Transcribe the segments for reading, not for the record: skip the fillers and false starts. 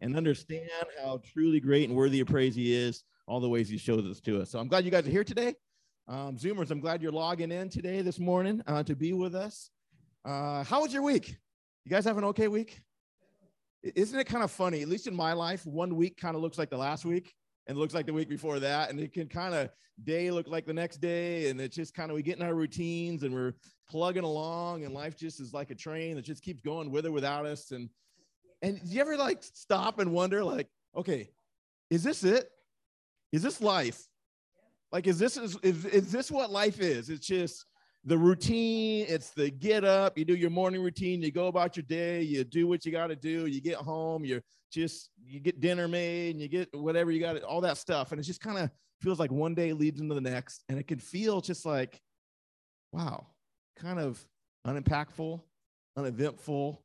and understand how truly great and worthy of praise he is, all the ways he shows us to us. So I'm glad you guys are here today. Zoomers, I'm glad you're logging in today, this morning, to be with us. How was your week? You guys have an okay week? Isn't it kind of funny, at least in my life, one week kind of looks like the last week and looks like the week before that. And it can kind of day look like the next day. And it's just kind of, we get in our routines and we're plugging along and life just is like a train that just keeps going with or without us. And do you ever like stop and wonder like, okay, is this it? Is this life? Like, is this what life is? It's just the routine, it's the get up, you do your morning routine, you go about your day, you do what you got to do, you get home, you get dinner made and you get whatever you got, all that stuff. And it just kind of feels like one day leads into the next. And it can feel just like, wow, kind of unimpactful, uneventful,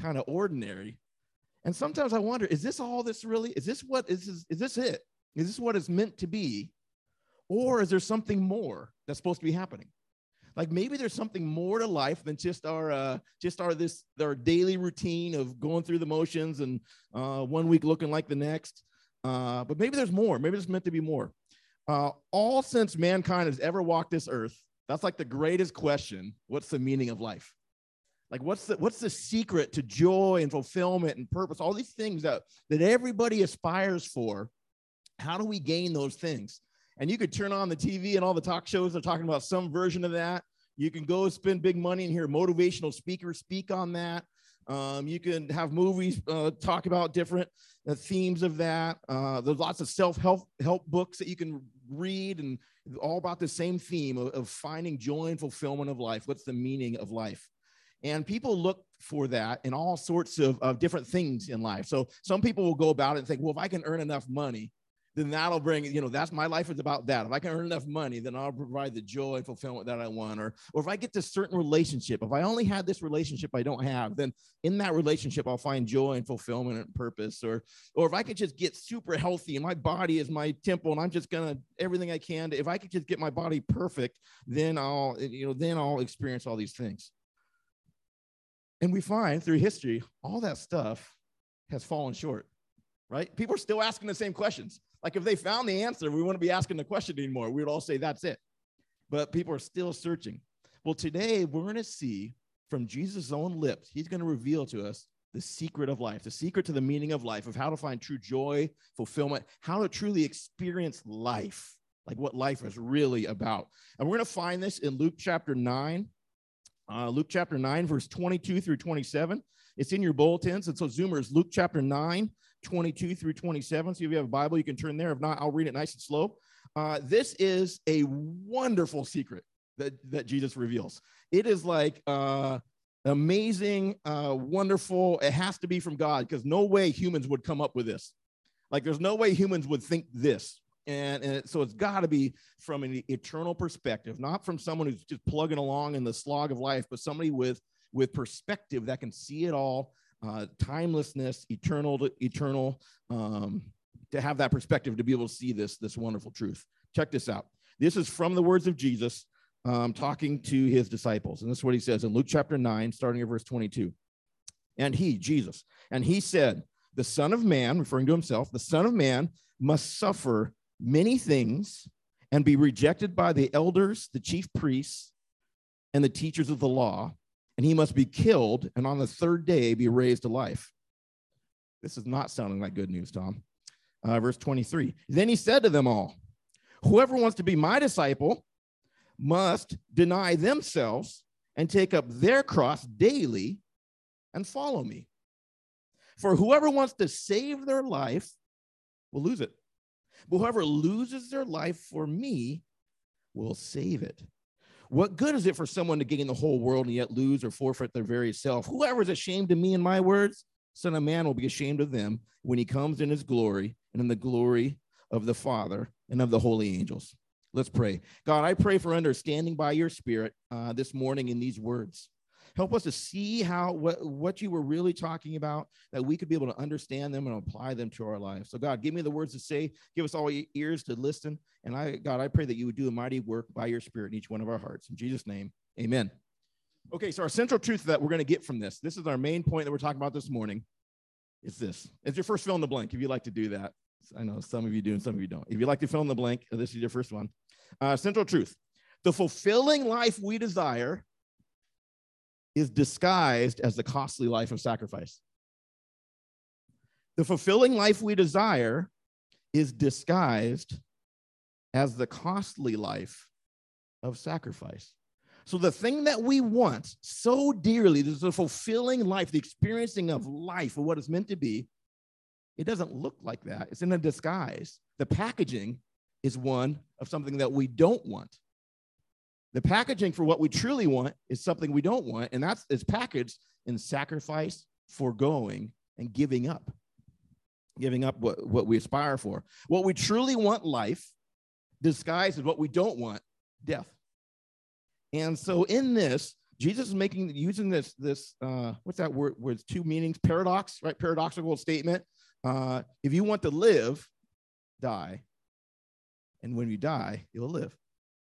kind of ordinary. And sometimes I wonder, is this it? Is this what it's meant to be? Or is there something more that's supposed to be happening? Like maybe there's something more to life than just our daily routine of going through the motions and one week looking like the next. But maybe there's more. Maybe it's meant to be more. All since mankind has ever walked this earth, that's like the greatest question. What's the meaning of life? Like what's the secret to joy and fulfillment and purpose? All these things that everybody aspires for. How do we gain those things? And you could turn on the TV and all the talk shows are talking about some version of that. You can go spend big money and hear motivational speakers speak on that. You can have movies talk about different themes of that. There's lots of self-help books that you can read and all about the same theme of finding joy and fulfillment of life. What's the meaning of life? And people look for that in all sorts of different things in life. So some people will go about it and think, well, if I can earn enough money, then that'll bring, that's my life is about that. If I can earn enough money, then I'll provide the joy and fulfillment that I want. Or if I get this certain relationship, if I only had this relationship I don't have, then in that relationship, I'll find joy and fulfillment and purpose. Or if I could just get super healthy and my body is my temple and I'm just going to everything I can. If I could just get my body perfect, then I'll experience all these things. And we find through history, all that stuff has fallen short, right? People are still asking the same questions. Like if they found the answer, we wouldn't be asking the question anymore. We would all say, that's it. But people are still searching. Well, today we're going to see from Jesus' own lips, he's going to reveal to us the secret of life, the secret to the meaning of life, of how to find true joy, fulfillment, how to truly experience life, like what life is really about. And we're going to find this in Luke chapter 9, verse 22 through 27. It's in your bulletins. And so Zoomers, Luke chapter 9, 22 through 27. So if you have a Bible, you can turn there. If not, I'll read it nice and slow. This is a wonderful secret that Jesus reveals. It is like amazing, wonderful. It has to be from God because no way humans would come up with this. Like there's no way humans would think this. And so it's got to be from an eternal perspective, not from someone who's just plugging along in the slog of life, but somebody with perspective that can see it all, timelessness, eternal to eternal, to have that perspective, to be able to see this wonderful truth. Check this out. This is from the words of Jesus talking to his disciples. And this is what he says in Luke chapter 9, starting at verse 22. And he, Jesus, and he said, the Son of Man, referring to himself, the Son of Man must suffer many things and be rejected by the elders, the chief priests, and the teachers of the law. And he must be killed and on the third day be raised to life. This is not sounding like good news, Tom. Verse 23, then he said to them all, whoever wants to be my disciple must deny themselves and take up their cross daily and follow me. For whoever wants to save their life will lose it. But whoever loses their life for me will save it. What good is it for someone to gain the whole world and yet lose or forfeit their very self? Whoever is ashamed of me and my words, Son of Man will be ashamed of them when he comes in his glory and in the glory of the Father and of the holy angels. Let's pray. God, I pray for understanding by your Spirit this morning in these words. Help us to see how what you were really talking about, that we could be able to understand them and apply them to our lives. So, God, give me the words to say. Give us all your ears to listen. And, God, I pray that you would do a mighty work by your Spirit in each one of our hearts. In Jesus' name, amen. Okay, so our central truth that we're going to get from this is our main point that we're talking about this morning, It's this. It's your first fill in the blank, if you like to do that. I know some of you do and some of you don't. If you like to fill in the blank, this is your first one. Central truth. The fulfilling life we desire is disguised as the costly life of sacrifice. The fulfilling life we desire is disguised as the costly life of sacrifice. So the thing that we want so dearly, this is a fulfilling life, the experiencing of life, or what it's meant to be, it doesn't look like that. It's in a disguise. The packaging is one of something that we don't want. The packaging for what we truly want is something we don't want, and that's is packaged in sacrifice, foregoing, and giving up. Giving up what we aspire for. What we truly want, life, disguised as what we don't want, death. And so in this, Jesus is making, using this what's that word with two meanings? Paradox, right? Paradoxical statement. If you want to live, die. And when you die, you'll live.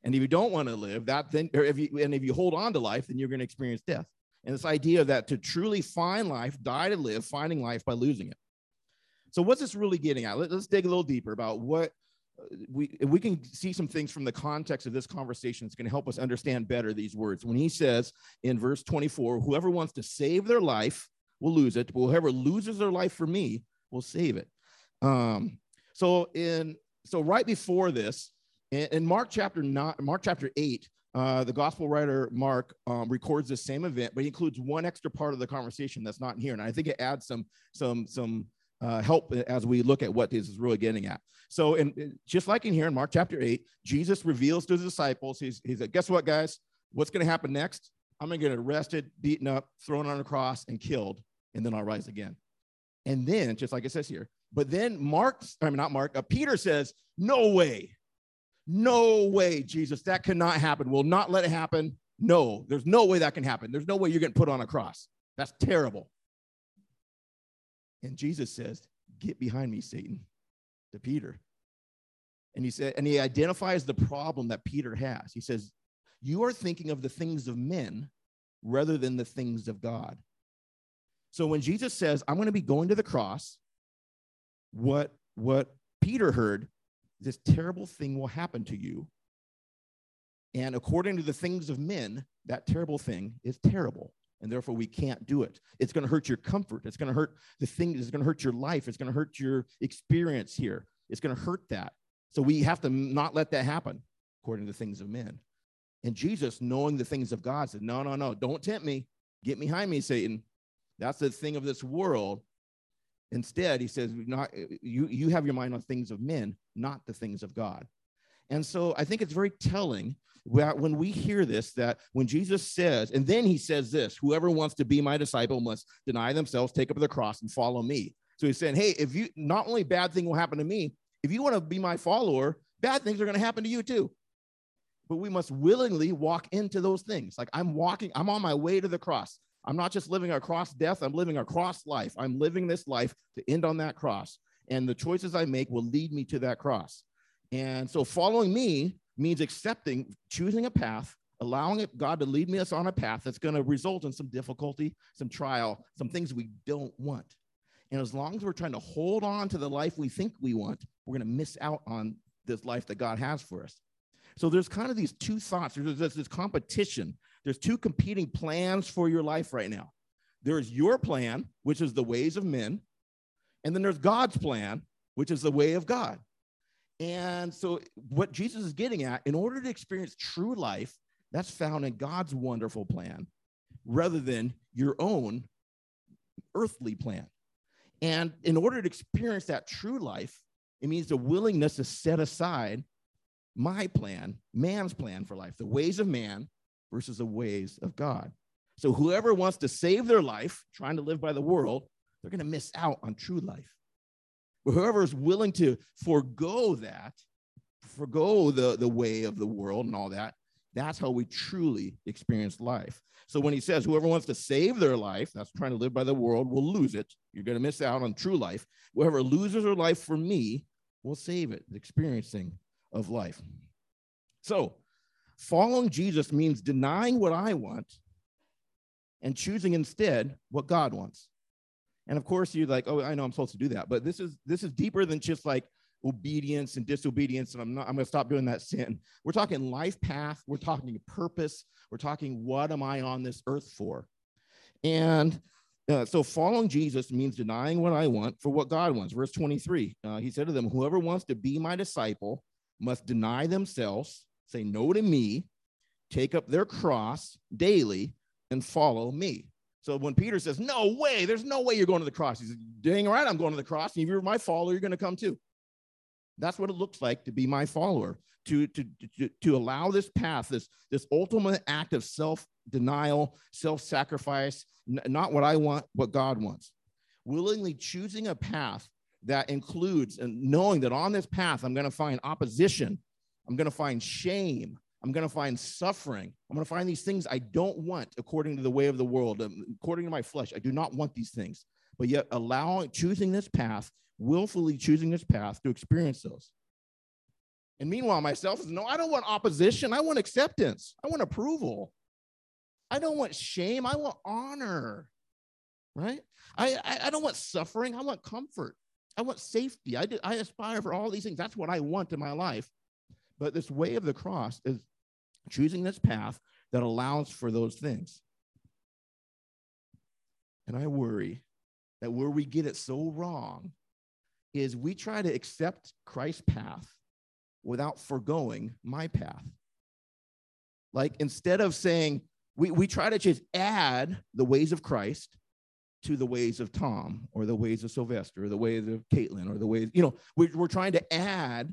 And if you don't want to live, that then, or if you hold on to life, then you're going to experience death. And this idea that to truly find life, die to live, finding life by losing it. So what's this really getting at? Let's dig a little deeper about what we can see some things from the context of this conversation. It's going to help us understand better these words. When he says in verse 24, whoever wants to save their life will lose it, but whoever loses their life for me will save it. So right before this, in Mark chapter 8, the gospel writer Mark records the same event, but he includes one extra part of the conversation that's not in here, and I think it adds some help as we look at what this is really getting at. So, and just like in here in Mark chapter 8, Jesus reveals to his disciples, he's like, guess what, guys? What's going to happen next? I'm going to get arrested, beaten up, thrown on a cross, and killed, and then I'll rise again. And then, just like it says here, but then Peter says, no way. No way, Jesus, that cannot happen. We'll not let it happen. No, there's no way that can happen. There's no way you're getting put on a cross. That's terrible. And Jesus says, get behind me, Satan, to Peter. And he said, and he identifies the problem that Peter has. He says, you are thinking of the things of men rather than the things of God. So when Jesus says, I'm going to be going to the cross, what Peter heard, this terrible thing will happen to you. And according to the things of men, that terrible thing is terrible. And therefore, we can't do it. It's going to hurt your comfort. It's going to hurt the thing. It's going to hurt your life. It's going to hurt your experience here. It's going to hurt that. So we have to not let that happen, according to the things of men. And Jesus, knowing the things of God, said, no, no, no, don't tempt me. Get behind me, Satan. That's the thing of this world. Instead, he says, you have your mind on things of men, not the things of God. And so I think it's very telling that when we hear this, that when Jesus says, and then he says this, whoever wants to be my disciple must deny themselves, take up the cross, and follow me. So he's saying, hey, if you, not only bad thing will happen to me, if you want to be my follower, bad things are going to happen to you too. But we must willingly walk into those things. Like I'm on my way to the cross. I'm not just living a cross death. I'm living a cross life. I'm living this life to end on that cross. And the choices I make will lead me to that cross. And so following me means accepting, choosing a path, allowing God to lead me us on a path that's going to result in some difficulty, some trial, some things we don't want. And as long as we're trying to hold on to the life we think we want, we're going to miss out on this life that God has for us. So there's kind of these two thoughts. There's this competition. There's two competing plans for your life right now. There is your plan, which is the ways of men. And then there's God's plan, which is the way of God. And so what Jesus is getting at, in order to experience true life, that's found in God's wonderful plan rather than your own earthly plan. And in order to experience that true life, it means the willingness to set aside my plan, man's plan for life, the ways of man versus the ways of God. So whoever wants to save their life, trying to live by the world, they're going to miss out on true life. Whoever is willing to forego that, forego the way of the world and all that, that's how we truly experience life. So when he says whoever wants to save their life, that's trying to live by the world, will lose it. You're going to miss out on true life. Whoever loses their life for me will save it, the experiencing of life. So following Jesus means denying what I want and choosing instead what God wants. And of course you're like, oh, I know I'm supposed to do that, but this is deeper than just like obedience and disobedience. And I'm going to stop doing that sin. We're talking life path. We're talking purpose. We're talking, what am I on this earth for? And so following Jesus means denying what I want for what God wants. Verse 23, he said to them, whoever wants to be my disciple must deny themselves, say no to me, take up their cross daily and follow me. So when Peter says, no way, there's no way you're going to the cross. He says, dang right, I'm going to the cross. And if you're my follower, you're going to come too. That's what it looks like to be my follower, to allow this path, this ultimate act of self-denial, self-sacrifice, not what I want, what God wants. Willingly choosing a path that includes and knowing that on this path, I'm going to find opposition. I'm going to find shame. I'm going to find suffering. I'm going to find these things I don't want according to the way of the world, according to my flesh. I do not want these things, but yet choosing this path, willfully choosing this path to experience those. And meanwhile, myself is, no, I don't want opposition. I want acceptance. I want approval. I don't want shame. I want honor, right? I don't want suffering. I want comfort. I want safety. I aspire for all these things. That's what I want in my life. But this way of the cross is choosing this path that allows for those things. And I worry that where we get it so wrong is we try to accept Christ's path without foregoing my path. Like instead of saying, we try to just add the ways of Christ to the ways of Tom or the ways of Sylvester or the ways of Caitlin or the ways, we're trying to add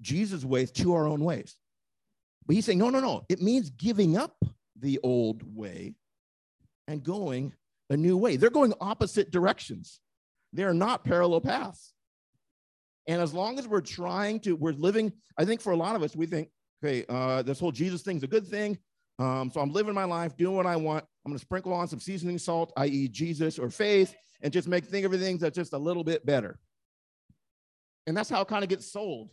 Jesus' ways to our own ways. But he's saying, no. It means giving up the old way and going a new way. They're going opposite directions. They're not parallel paths. And as long as we're living, I think for a lot of us, we think, okay, this whole Jesus thing's a good thing. So I'm living my life, doing what I want. I'm going to sprinkle on some seasoning salt, i.e. Jesus or faith, and just think everything that's just a little bit better. And that's how it kind of gets sold.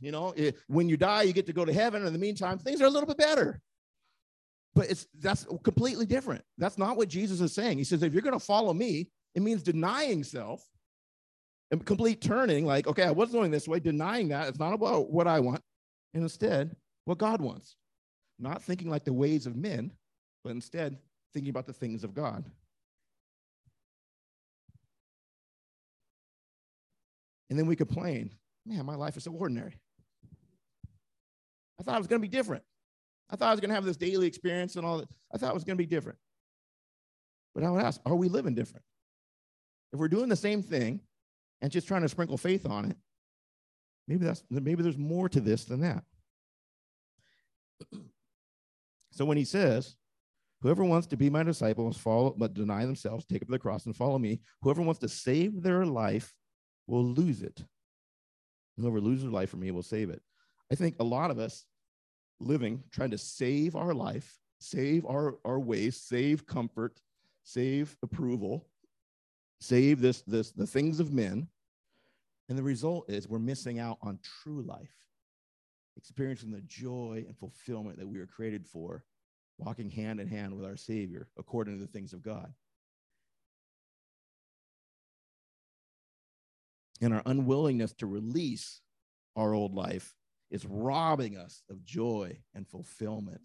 When you die, you get to go to heaven. In the meantime, things are a little bit better. But that's completely different. That's not what Jesus is saying. He says, if you're going to follow me, it means denying self and complete turning. Like, okay, I was going this way, denying that. It's not about what I want. And instead, what God wants. Not thinking like the ways of men, but instead thinking about the things of God. And then we complain. Man, my life is so ordinary. I thought it was going to be different. I thought I was going to have this daily experience and all that. I thought it was going to be different. But I would ask, are we living different? If we're doing the same thing and just trying to sprinkle faith on it, maybe there's more to this than that. So when he says, whoever wants to be my disciple must follow, but deny themselves, take up the cross and follow me. Whoever wants to save their life will lose it. Whoever loses their life for me will save it. I think a lot of us living, trying to save our life, save our ways, save comfort, save approval, save the things of men. And the result is we're missing out on true life, experiencing the joy and fulfillment that we were created for, walking hand in hand with our Savior according to the things of God. And our unwillingness to release our old life is robbing us of joy and fulfillment.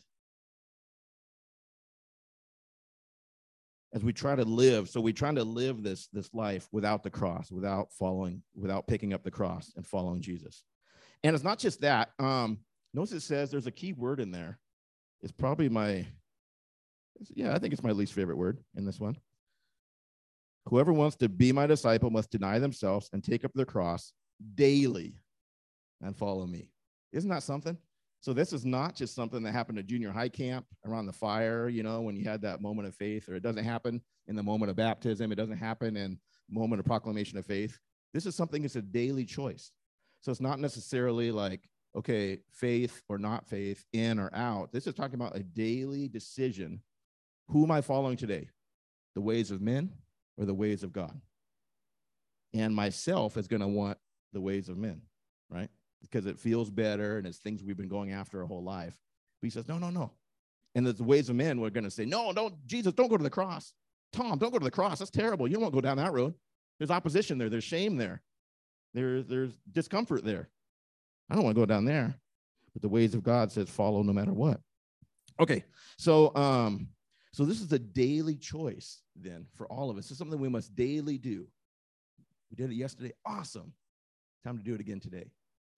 As we try to live, so we're trying to live this life without the cross, without picking up the cross and following Jesus. And it's not just that. Notice it says there's a key word in there. It's probably I think it's my least favorite word in this one. Whoever wants to be my disciple must deny themselves and take up their cross daily and follow me. Isn't that something? So this is not just something that happened at junior high camp around the fire, when you had that moment of faith, or it doesn't happen in the moment of baptism. It doesn't happen in moment of proclamation of faith. This is something that's a daily choice. So it's not necessarily like, okay, faith or not faith, in or out. This is talking about a daily decision. Who am I following today? The ways of men or the ways of God? And myself is going to want the ways of men, right? Because it feels better and it's things we've been going after our whole life. But he says, no. And the ways of men, we're going to say, no, don't, Jesus, don't go to the cross. Tom, don't go to the cross. That's terrible. You don't want to go down that road. There's opposition there. There's shame there. There's discomfort there. I don't want to go down there. But the ways of God says follow no matter what. Okay, so this is a daily choice then for all of us. It's something we must daily do. We did it yesterday. Awesome. Time to do it again today.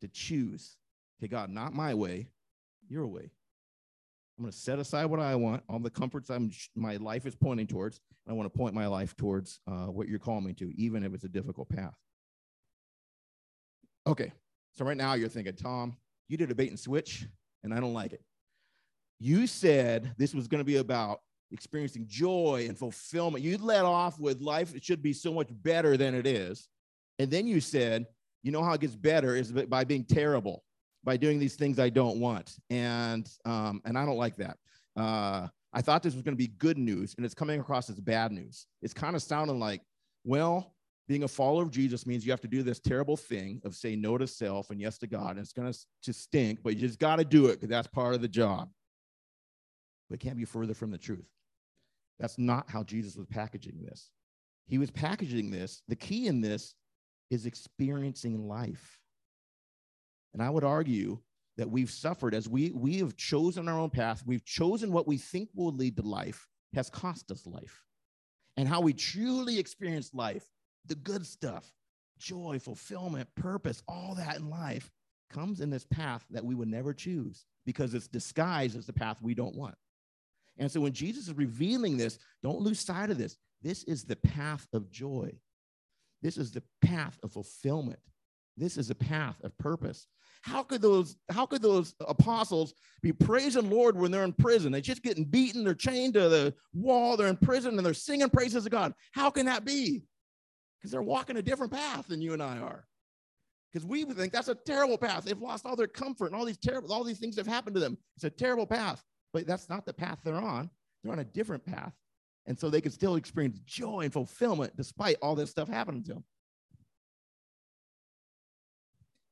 To choose. Okay, God, not my way, your way. I'm going to set aside what I want, all the comforts my life is pointing towards, and I want to point my life towards what you're calling me to, even if it's a difficult path. Okay, so right now you're thinking, Tom, you did a bait and switch, and I don't like it. You said this was going to be about experiencing joy and fulfillment. You let off with life. It should be so much better than it is. And then you said, you know how it gets better is by being terrible, by doing these things I don't want. And I don't like that. I thought this was going to be good news, and it's coming across as bad news. It's kind of sounding like, well, being a follower of Jesus means you have to do this terrible thing of say no to self and yes to God. And it's going to stink, but you just got to do it because that's part of the job. But it can't be further from the truth. That's not how Jesus was packaging this. He was packaging this. The key in this is experiencing life. And I would argue that we've suffered as we have chosen our own path. We've chosen what we think will lead to life has cost us life. And how we truly experience life, the good stuff, joy, fulfillment, purpose, all that in life comes in this path that we would never choose because it's disguised as the path we don't want. And so when Jesus is revealing this, don't lose sight of this. This is the path of joy. This is the path of fulfillment. This is a path of purpose. How could those apostles be praising Lord when they're in prison? They're just getting beaten. They're chained to the wall. They're in prison, and they're singing praises to God. How can that be? Because they're walking a different path than you and I are. Because we think that's a terrible path. They've lost all their comfort and all these things have happened to them. It's a terrible path. But that's not the path they're on. They're on a different path. And so they can still experience joy and fulfillment despite all this stuff happening to them.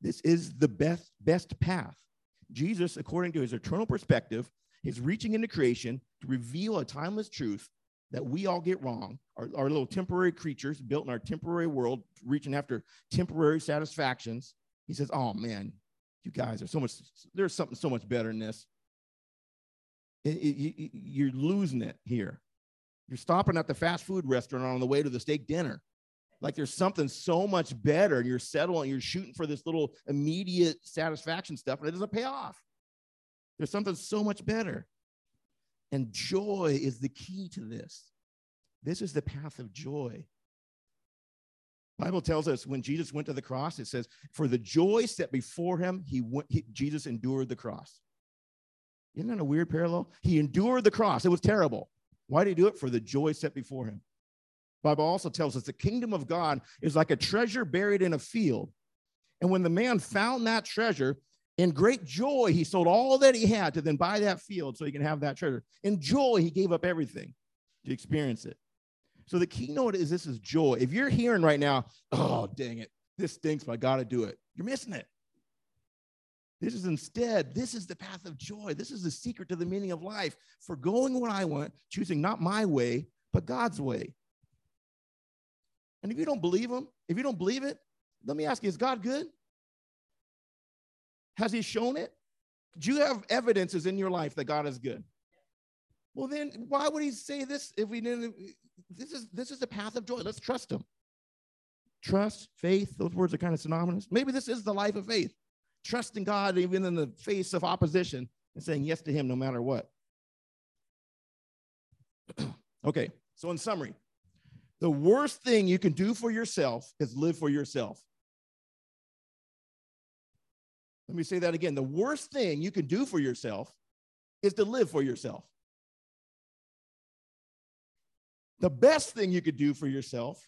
This is the best path. Jesus, according to his eternal perspective, is reaching into creation to reveal a timeless truth that we all get wrong. Our little temporary creatures built in our temporary world, reaching after temporary satisfactions. He says, oh man, you guys are so much, there's something so much better than this. You're losing it here. You're stopping at the fast food restaurant on the way to the steak dinner. Like there's something so much better, and you're settling, you're shooting for this little immediate satisfaction stuff, and it doesn't pay off. There's something so much better. And joy is the key to this. This is the path of joy. The Bible tells us when Jesus went to the cross, it says, for the joy set before him, Jesus endured the cross. Isn't that a weird parallel? He endured the cross. It was terrible. Why did he do it? For the joy set before him. The Bible also tells us the kingdom of God is like a treasure buried in a field. And when the man found that treasure, in great joy, he sold all that he had to then buy that field so he can have that treasure. In joy, he gave up everything to experience it. So the keynote is this is joy. If you're hearing right now, oh, dang it, this stinks, but I got to do it. You're missing it. This is the path of joy. This is the secret to the meaning of life. Forgoing what I want, choosing not my way, but God's way. And if you don't believe him, if you don't believe it, let me ask you, is God good? Has he shown it? Do you have evidences in your life that God is good? Well, then why would he say this if we didn't? This is the path of joy. Let's trust him. Trust, faith, those words are kind of synonymous. Maybe this is the life of faith. Trusting God even in the face of opposition and saying yes to him no matter what. Okay, so in summary, the worst thing you can do for yourself is live for yourself. Let me say that again. The worst thing you can do for yourself is to live for yourself. The best thing you could do for yourself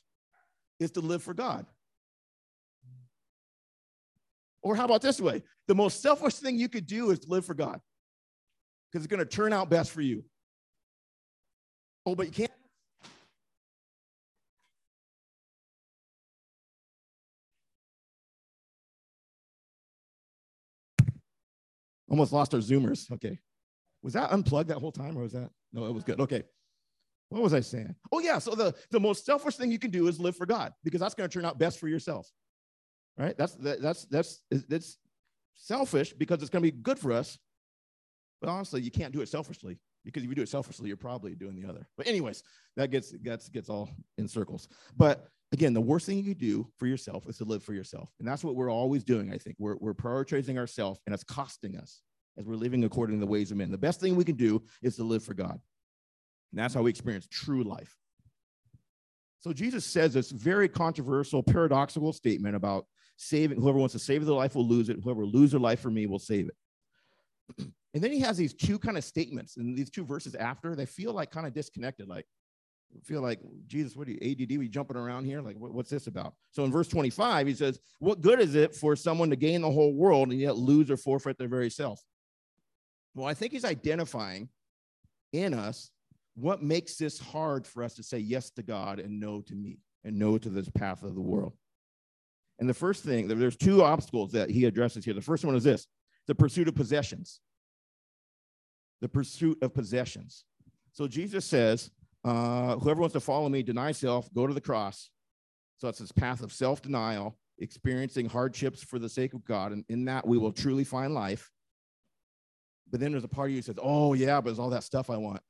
is to live for God. Or how about this way? The most selfish thing you could do is to live for God because it's going to turn out best for you. Oh, but you can't. Almost lost our Zoomers. Okay. Was that unplugged that whole time or was that? No, it was good. Okay. What was I saying? Oh, yeah. So the most selfish thing you can do is live for God, because that's going to turn out best for yourself. Right? That's selfish because it's going to be good for us. But honestly, you can't do it selfishly, because if you do it selfishly, you're probably doing the other. But anyways, that gets all in circles. But again, the worst thing you can do for yourself is to live for yourself. And that's what we're always doing, I think. We're prioritizing ourselves, and it's costing us as we're living according to the ways of men. The best thing we can do is to live for God. And that's how we experience true life. So Jesus says this very controversial, paradoxical statement about saving. Whoever wants to save their life will lose it. Whoever loses their life for me will save it. And then he has these two kind of statements, and these two verses after, they feel like kind of disconnected. Like, feel like, Jesus, what are you, ADD? We jumping around here? Like, what's this about? So in verse 25, he says, what good is it for someone to gain the whole world and yet lose or forfeit their very self? Well, I think he's identifying in us what makes this hard for us to say yes to God and no to me and no to this path of the world. And the first thing, there's two obstacles that he addresses here. The first one is this, the pursuit of possessions. The pursuit of possessions. So Jesus says, whoever wants to follow me, deny self, go to the cross. So it's this path of self-denial, experiencing hardships for the sake of God. And in that, we will truly find life. But then there's a part of you who says, oh, yeah, but there's all that stuff I want.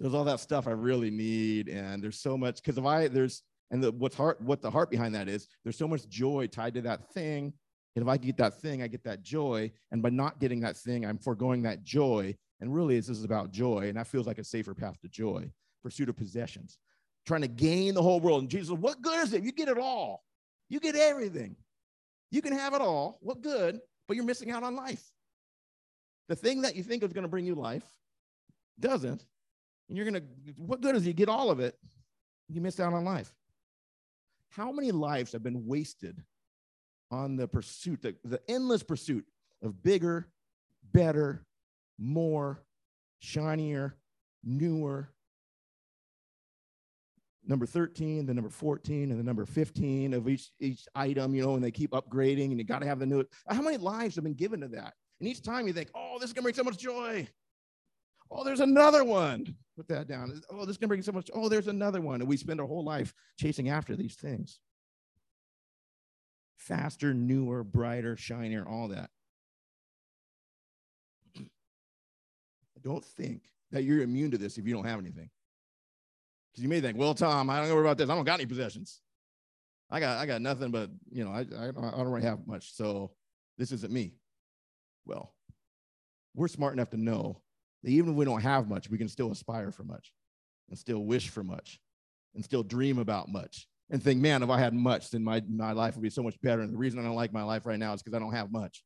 There's all that stuff I really need, and there's so much, because if I, there's, and the, what's heart, what the heart behind that is, there's so much joy tied to that thing, and if I get that thing, I get that joy, and by not getting that thing, I'm foregoing that joy, and really, this is about joy, and that feels like a safer path to joy, pursuit of possessions, trying to gain the whole world, and Jesus, what good is it? You get it all. You get everything. You can have it all. What good? But you're missing out on life. The thing that you think is going to bring you life doesn't. And you're going to, what good is it? You get all of it, you missed out on life. How many lives have been wasted on the pursuit, the endless pursuit of bigger, better, more, shinier, newer? Number 13, the number 14, and the number 15 of each item, you know, and they keep upgrading, and you got to have the new. How many lives have been given to that? And each time you think, oh, this is going to bring so much joy. Oh, there's another one. Put that down. Oh, this is going to bring so much. Oh, there's another one. And we spend our whole life chasing after these things. Faster, newer, brighter, shinier, all that. I don't think that you're immune to this if you don't have anything. Because you may think, well, Tom, I don't know about this. I don't got any possessions. I got nothing but, you know, I don't really have much. So this isn't me. Well, we're smart enough to know that even if we don't have much, we can still aspire for much and still wish for much and still dream about much and think, man, if I had much, then my life would be so much better. And the reason I don't like my life right now is because I don't have much.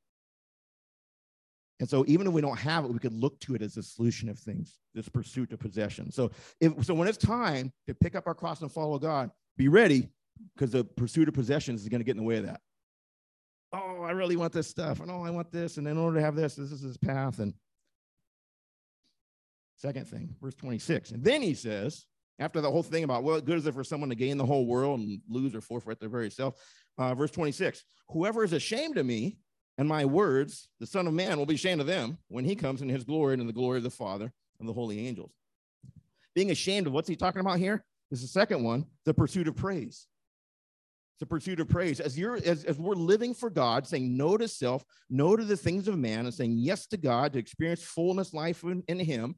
And so even if we don't have it, we could look to it as a solution of things, this pursuit of possession. So when it's time to pick up our cross and follow God, be ready, because the pursuit of possessions is going to get in the way of that. Oh, I really want this stuff. And oh, I want this. And in order to have this, this is his path. And second thing, verse 26. And then he says, after the whole thing about what good is it for someone to gain the whole world and lose or forfeit their very self, verse 26, whoever is ashamed of me and my words, the Son of Man will be ashamed of them when he comes in his glory and in the glory of the Father and the holy angels. Being ashamed of, what's he talking about here? This is the second one, the pursuit of praise. The pursuit of praise. As we're living for God, saying no to self, no to the things of man, and saying yes to God to experience fullness life in him,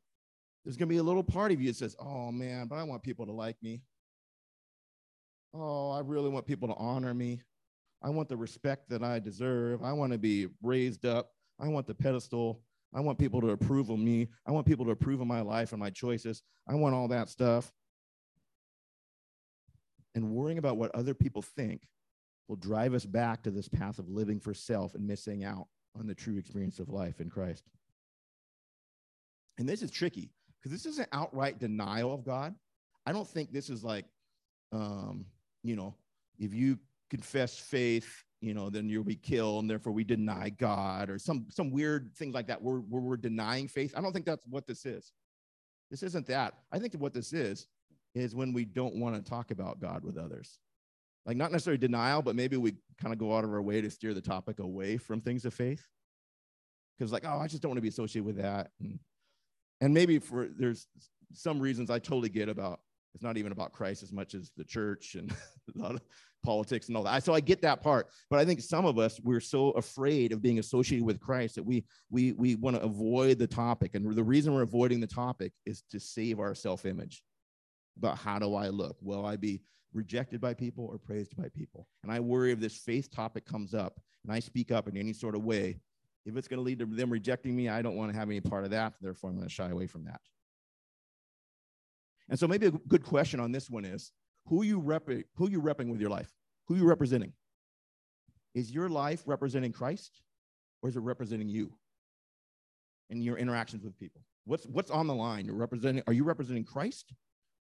there's going to be a little part of you that says, oh, man, but I want people to like me. Oh, I really want people to honor me. I want the respect that I deserve. I want to be raised up. I want the pedestal. I want people to approve of me. I want people to approve of my life and my choices. I want all that stuff. And worrying about what other people think will drive us back to this path of living for self and missing out on the true experience of life in Christ. And this is tricky, because this is an outright denial of God. I don't think this is like, you know, if you confess faith, you know, then you'll be killed, and therefore we deny God, or some weird things like that where we're denying faith. I don't think that's what this is. This isn't that. I think that what this is when we don't want to talk about God with others. Like, not necessarily denial, but maybe we kind of go out of our way to steer the topic away from things of faith. Because like, oh, I just don't want to be associated with that. And maybe there's some reasons I totally get about, it's not even about Christ as much as the church and a lot of politics and all that. So I get that part, but I think some of us, we're so afraid of being associated with Christ that we want to avoid the topic. And the reason we're avoiding the topic is to save our self-image. About how do I look? Will I be rejected by people or praised by people? And I worry if this faith topic comes up and I speak up in any sort of way, if it's going to lead to them rejecting me, I don't want to have any part of that. Therefore, I'm going to shy away from that. And so maybe a good question on this one is, who are you repping with your life? Who are you representing? Is your life representing Christ, or is it representing you and your interactions with people? What's on the line? You're representing, are you representing Christ,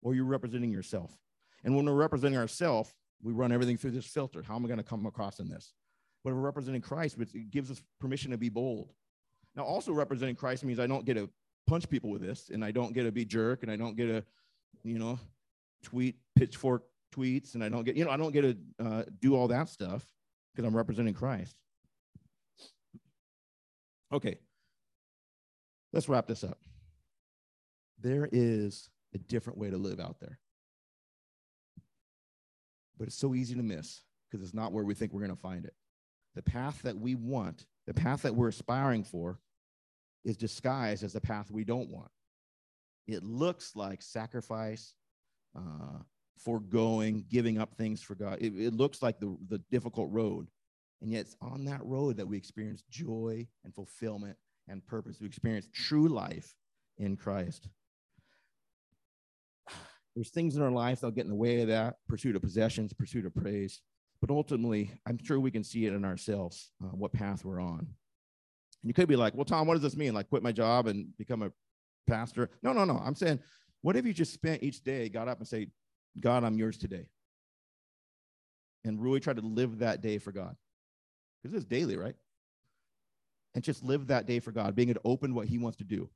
or you're representing yourself? And when we're representing ourselves, we run everything through this filter. How am I going to come across in this? But if we're representing Christ, it gives us permission to be bold. Now, also representing Christ means I don't get to punch people with this, and I don't get to be jerk, and I don't get to, tweet pitchfork tweets, and I don't get, I don't get to do all that stuff because I'm representing Christ. Okay, let's wrap this up. There is a different way to live out there, but it's so easy to miss because it's not where we think we're going to find it. The path that we want, the path that we're aspiring for, is disguised as the path we don't want. It looks like sacrifice, foregoing, giving up things for God. It looks like the difficult road, and yet it's on that road that we experience joy and fulfillment and purpose. We experience true life in Christ. There's things in our life that'll get in the way of that, pursuit of possessions, pursuit of praise, but ultimately, I'm sure we can see it in ourselves, what path we're on. And you could be like, well, Tom, what does this mean? Like, quit my job and become a pastor? No. I'm saying, what if you just spent each day, got up and say, God, I'm yours today. And really try to live that day for God. Because it's daily, right? And just live that day for God, being able to open what he wants to do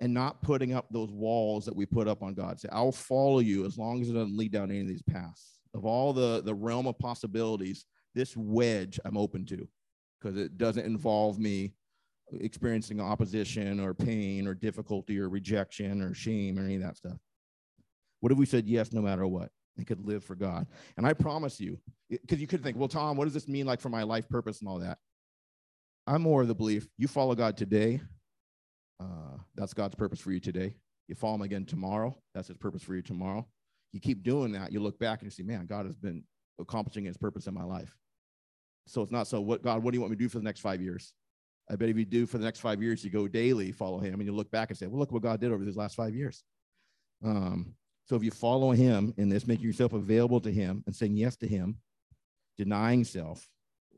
and not putting up those walls that we put up on God. Say, I'll follow you as long as it doesn't lead down any of these paths. Of all the realm of possibilities, this wedge I'm open to because it doesn't involve me experiencing opposition or pain or difficulty or rejection or shame or any of that stuff. What if we said yes no matter what and could live for God? And I promise you, because you could think, well, Tom, what does this mean like for my life purpose and all that? I'm more of the belief you follow God today, that's God's purpose for you today. You follow him again tomorrow, that's his purpose for you tomorrow. You keep doing that, you look back and you see, man, God has been accomplishing his purpose in my life. So it's not so, what God, what do you want me to do for the next 5 years? I bet if you do for the next 5 years, you go daily, follow him, and you look back and say, well, look what God did over these last 5 years. So if you follow him in this, making yourself available to him and saying yes to him, denying self,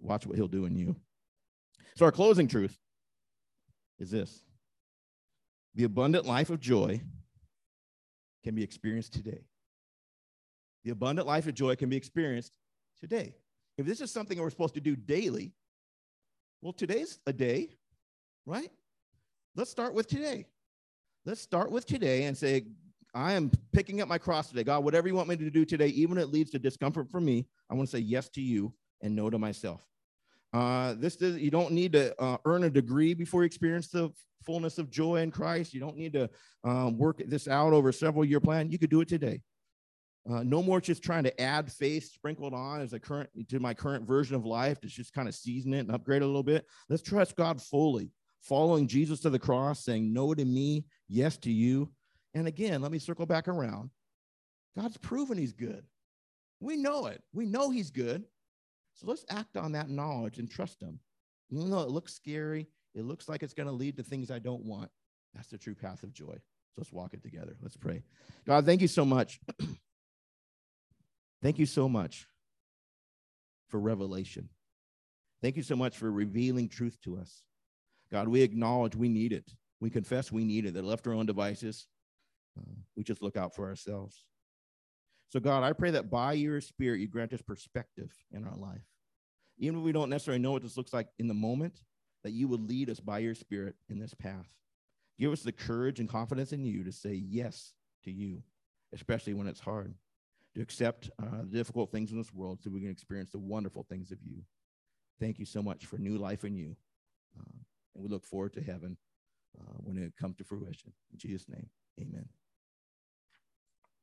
watch what he'll do in you. So our closing truth is this. The abundant life of joy can be experienced today. The abundant life of joy can be experienced today. If this is something we're supposed to do daily, well, today's a day, right? Let's start with today. Let's start with today and say, I am picking up my cross today. God, whatever you want me to do today, even if it leads to discomfort for me, I want to say yes to you and no to myself. You don't need to earn a degree before you experience the fullness of joy in Christ. You don't need to work this out over a several-year plan. You could do it today. No more just trying to add faith sprinkled on to my current version of life to just kind of season it and upgrade it a little bit. Let's trust God fully, following Jesus to the cross, saying no to me, yes to you. And again, let me circle back around. God's proven he's good. We know it. We know he's good. So let's act on that knowledge and trust him. Even though it looks scary, it looks like it's going to lead to things I don't want. That's the true path of joy. So let's walk it together. Let's pray. God, thank you so much. Thank you so much for revelation. Thank you so much for revealing truth to us. God, we acknowledge we need it. We confess we need it. That left our own devices, we just look out for ourselves. So God, I pray that by your Spirit, you grant us perspective in our life. Even if we don't necessarily know what this looks like in the moment, that you would lead us by your Spirit in this path. Give us the courage and confidence in you to say yes to you, especially when it's hard. To accept the difficult things in this world so we can experience the wonderful things of you. Thank you so much for new life in you. And we look forward to heaven when it comes to fruition. In Jesus' name, amen.